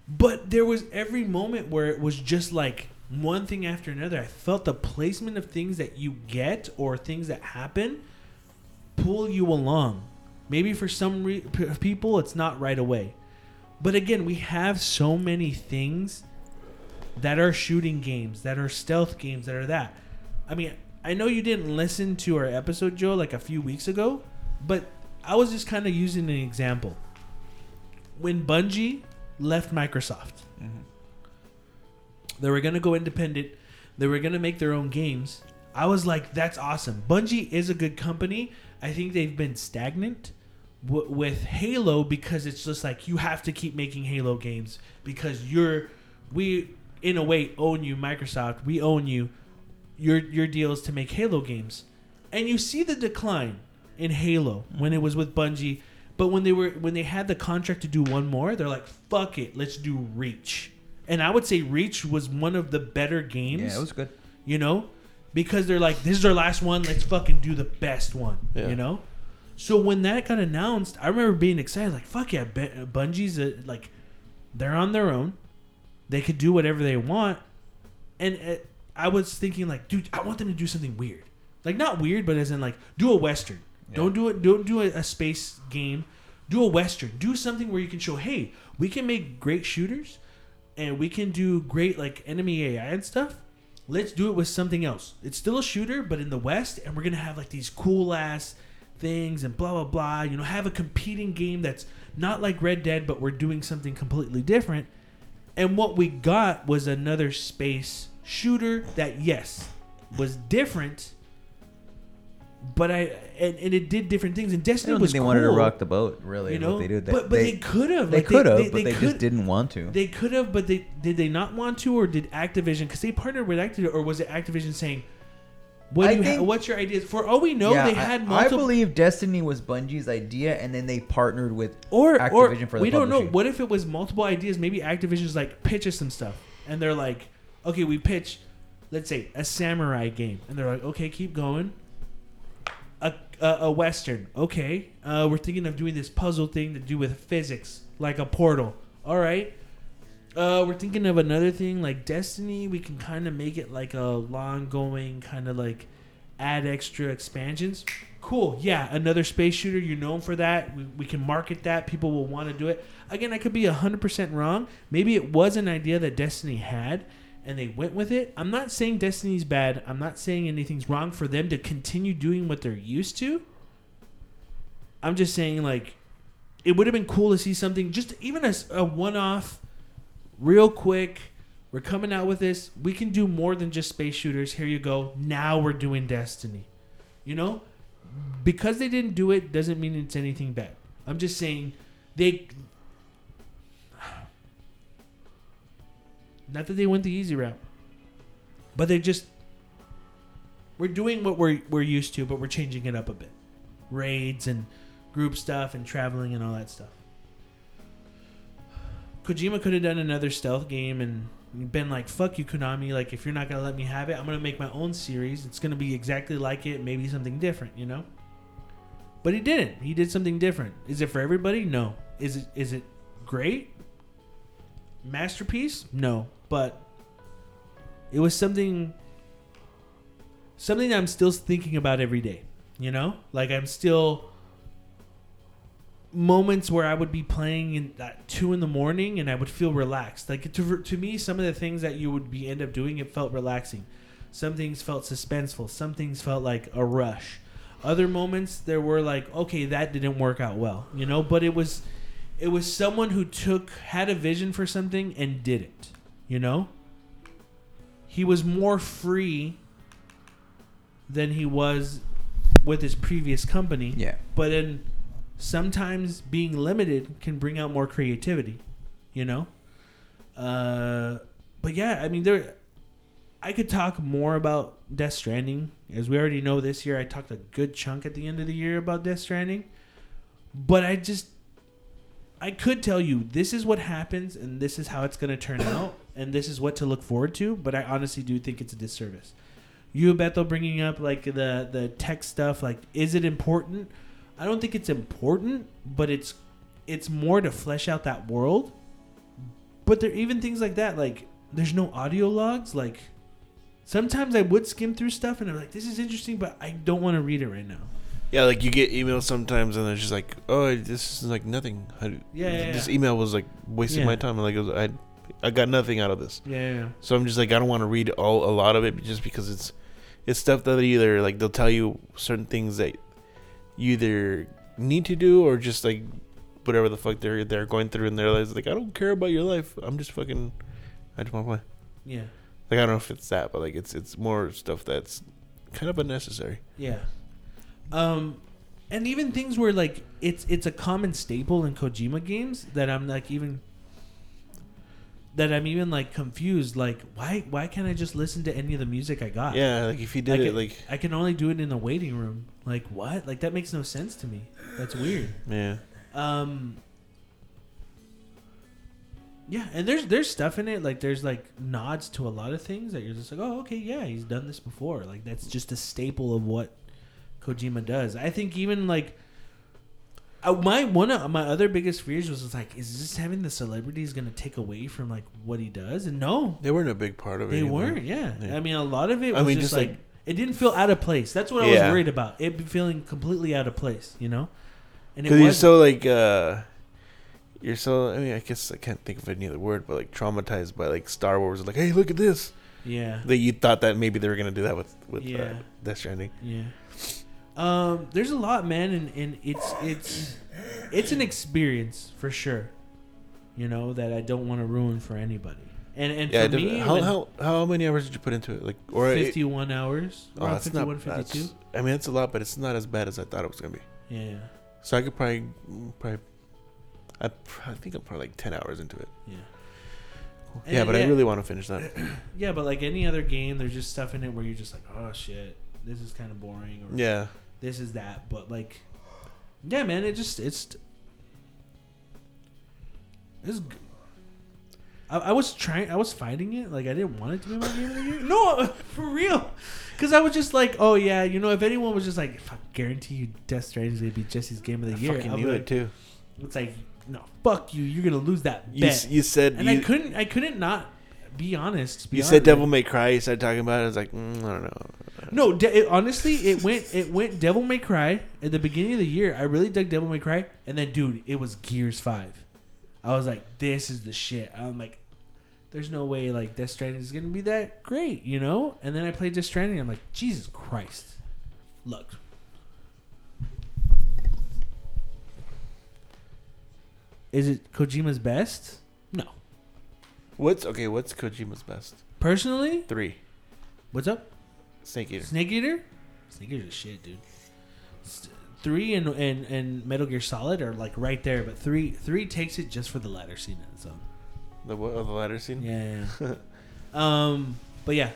But there was every moment where it was just like one thing after another. I felt the placement of things that you get or things that happen pull you along. Maybe for some people, it's not right away. But again, we have so many things that are shooting games, that are stealth games, that are that. I mean, I know you didn't listen to our episode, Joe, like a few weeks ago, but I was just kind of using an example. When Bungie left Microsoft, they were going to go independent. They were going to make their own games. I was like, that's awesome. Bungie is a good company. I think they've been stagnant with Halo, because it's just like, you have to keep making Halo games because we in a way own you, Microsoft. We own you. Your deal is to make Halo games. And you see the decline in Halo when it was with Bungie, but when they had the contract to do one more, they're like, fuck it, let's do Reach. And I would say Reach was one of the better games. Yeah, it was good. You know? Because they're like, this is our last one, let's fucking do the best one, you know? So when that got announced, I remember being excited, like, fuck yeah, Bungie's, like, they're on their own. They could do whatever they want. And I was thinking, like, dude, I want them to do something weird. Like, not weird, but as in, like, do a Western. Yeah. Don't do a space game. Do a Western. Do something where you can show, hey, we can make great shooters, and we can do great, like, enemy AI and stuff. Let's do it with something else. It's still a shooter, but in the West, and we're going to have, like, these cool-ass things and blah blah blah, you know, have a competing game that's not like Red Dead, but we're doing something completely different. And what we got was another space shooter that, yes, was different, but and it did different things. And Destiny, I don't was think they cool, wanted to rock the boat, really, you know? What they do. But they could have. They could have, but they just didn't want to. They could have, but they did. They not want to, or did Activision? Because they partnered with Activision, or was it Activision saying, what's your idea? For all we know, they had multiple... I believe Destiny was Bungie's idea, and then they partnered with Activision for the publishing. We don't know. What if it was multiple ideas? Maybe Activision's like, pitch us some stuff. and they're like, okay, we pitch, let's say, a samurai game, and they're like, okay, keep going. A Western, okay. We're thinking of doing this puzzle thing to do with physics, like a portal. All right. We're thinking of another thing like Destiny. We can kind of make it like a long going, kind of like add extra expansions. Cool. Yeah, another space shooter. You're known for that. We can market that. People will want to do it. Again, I could be 100% wrong. Maybe it was an idea that Destiny had, and they went with it. I'm not saying Destiny's bad. I'm not saying anything's wrong for them to continue doing what they're used to. I'm just saying, like, it would have been cool to see something, just even a one-off, real quick. We're coming out with this. We can do more than just space shooters. Here you go. Now we're doing Destiny. You know? Because they didn't do it doesn't mean it's anything bad. I'm just saying they... Not that they went the easy route, but they just... We're doing what we're used to, but we're changing it up a bit. Raids and group stuff and traveling and all that stuff. Kojima could have done another stealth game and been like, fuck you, Konami. Like, if you're not going to let me have it, I'm going to make my own series. It's going to be exactly like it, maybe something different, you know? But he didn't. He did something different. Is it for everybody? No. Is it great? Masterpiece? No. But it was something that I'm still thinking about every day, you know? Like, I'm still... moments where I would be playing in at 2 a.m. and I would feel relaxed. Like, to me, some of the things that you would be end up doing, it felt relaxing. Some things felt suspenseful. Some things felt like a rush. Other moments there were like, okay, that didn't work out well, you know. But it was someone who had a vision for something and did it, you know. He was more free than he was with his previous company. Yeah, but in sometimes being limited can bring out more creativity, you know? But yeah, I mean, I could talk more about Death Stranding. As we already know, this year I talked a good chunk at the end of the year about Death Stranding. But I could tell you, this is what happens and this is how it's going to turn out and this is what to look forward to. But I honestly do think it's a disservice. You, Bethel, bringing up like the tech stuff, like, is it important? I don't think it's important, but it's more to flesh out that world. But there are even things like that, like there's no audio logs. Like, sometimes I would skim through stuff and I'm like, this is interesting, but I don't want to read it right now. Yeah, like you get emails sometimes and it's just like, oh, this is like nothing. This email was like wasting my time. Like, I got nothing out of this. Yeah. So I'm just like, I don't want to read a lot of it just because it's stuff that either like they'll tell you certain things that you either need to do or just like whatever the fuck they're going through in their lives. Like, I don't care about your life. I'm just fucking. I just want to play. Yeah. Like, I don't know if it's that, but like it's more stuff that's kind of unnecessary. Yeah. And even things where like it's a common staple in Kojima games that I'm like even like confused. Like, why can't I just listen to any of the music I got? Yeah, like if you did I can only do it in the waiting room. Like, what? Like, that makes no sense to me. That's weird. Yeah. Yeah, and there's stuff in it. Like, there's like nods to a lot of things that you're just like, oh, okay, yeah, he's done this before. Like, that's just a staple of what Kojima does. I think even like. One of my other biggest fears was like, is this having the celebrities going to take away from like what he does? And no, they weren't a big part of it. They weren't. Yeah. I mean, a lot of it was just like it didn't feel out of place. That's what I was worried about. It feeling completely out of place, you know. And because you're so. I mean, I guess I can't think of any other word, but like traumatized by like Star Wars. Like, hey, look at this. Yeah. That you thought that maybe they were going to do that with Death Stranding. Yeah. There's a lot, man, and it's an experience for sure, you know, that I don't want to ruin for anybody. And for me, how many hours did you put into it? Like, or 51 hours. Oh, that's 51, not 52. I mean, it's a lot, but it's not as bad as I thought it was gonna be. Yeah. So I could probably, I think I'm probably like 10 hours into it. Yeah. Cool. Yeah, but I really want to finish that. Yeah, but like any other game, there's just stuff in it where you're just like, oh shit. This is kind of boring. Or yeah. This is that. But, like... Yeah, man. It's... I was finding it. Like, I didn't want it to be my game of the year. No, for real. Because I was just like, oh, yeah, you know, if anyone was just like, fuck, guarantee you Death Stranding is going to be Jesse's game of the year. I fucking knew it, too. It's like, no, fuck you. You're going to lose that bet. You said... And I couldn't not be honest. You said Devil May Cry. You started talking about it. I was like, I don't know. No, honestly, it went Devil May Cry at the beginning of the year. I really dug Devil May Cry. And then, dude, it was Gears 5. I was like, this is the shit. I'm like, there's no way like Death Stranding is gonna be that great, you know? And then I played Death Stranding and I'm like, Jesus Christ. Look. Is it Kojima's best? No. What's Kojima's best? Personally? 3. What's up? Snake Eater. Snake Eater's shit, dude. 3 and Metal Gear Solid are like right there, but three takes it just for the ladder scene in its own. The ladder scene? Yeah. But yeah,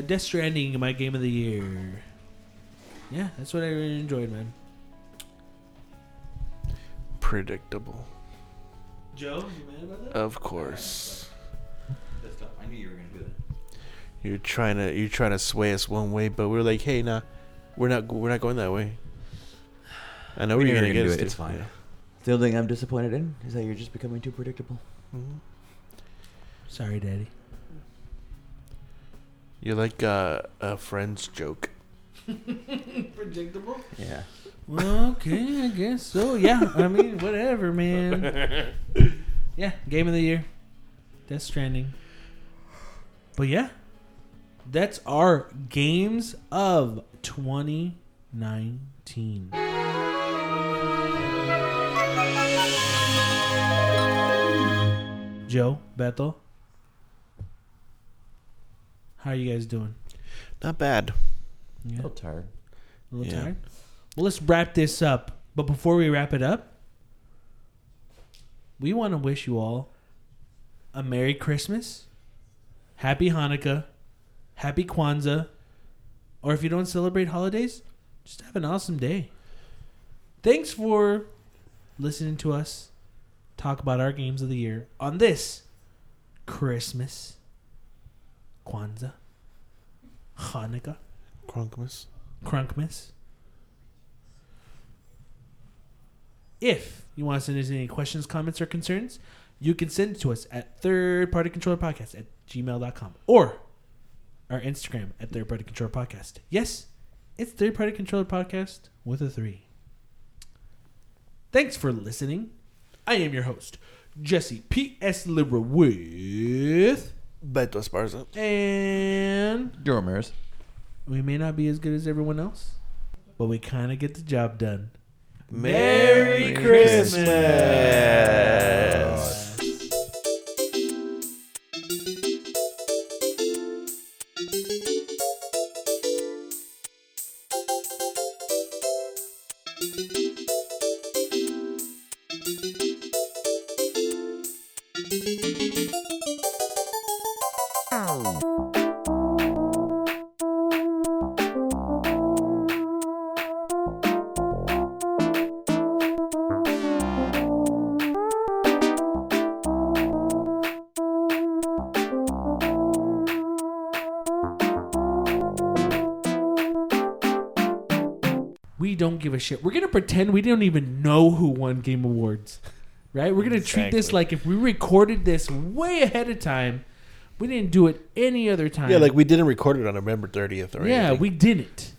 Death Stranding, my game of the year. Yeah, that's what I really enjoyed, man. Predictable. Joe, you mad about that? Of course. That's tough. I knew you were gonna do that. You're trying to sway us one way, but we're like, hey, nah, we're not going that way. I know you're gonna do it. It's fine. Yeah. The only thing I'm disappointed in is that you're just becoming too predictable. Mm-hmm. Sorry, Daddy. You're like a Friends joke. Predictable? Yeah. Well, okay, I guess so. Yeah, I mean, whatever, man. Yeah, game of the year. Death Stranding. But yeah, that's our games of 2019. Joe, Beto, how are you guys doing? Not bad. Yeah. A little tired. Well, let's wrap this up. But before we wrap it up, we want to wish you all a Merry Christmas, Happy Hanukkah, Happy Kwanzaa, or if you don't celebrate holidays, just have an awesome day. Thanks for listening to us talk about our games of the year on this Christmas, Kwanzaa, Hanukkah, Crunkmas. If you want to send us any questions, comments, or concerns, you can send it to us at thirdpartycontrollerpodcast@gmail.com or our Instagram at thirdpartycontrollerpodcast. Yes, it's thirdpartycontrollerpodcast with a 3. Thanks for listening. I am your host, Jesse P.S. Libra, with Beto Esparza and Joe Ramirez. We may not be as good as everyone else, but we kind of get the job done. Merry Christmas! Give a shit. We're gonna pretend we don't even know who won Game Awards, right? We're gonna treat this like if we recorded this way ahead of time. We didn't do it any other time. Yeah, like we didn't record it on November 30th or anything. Yeah, we didn't.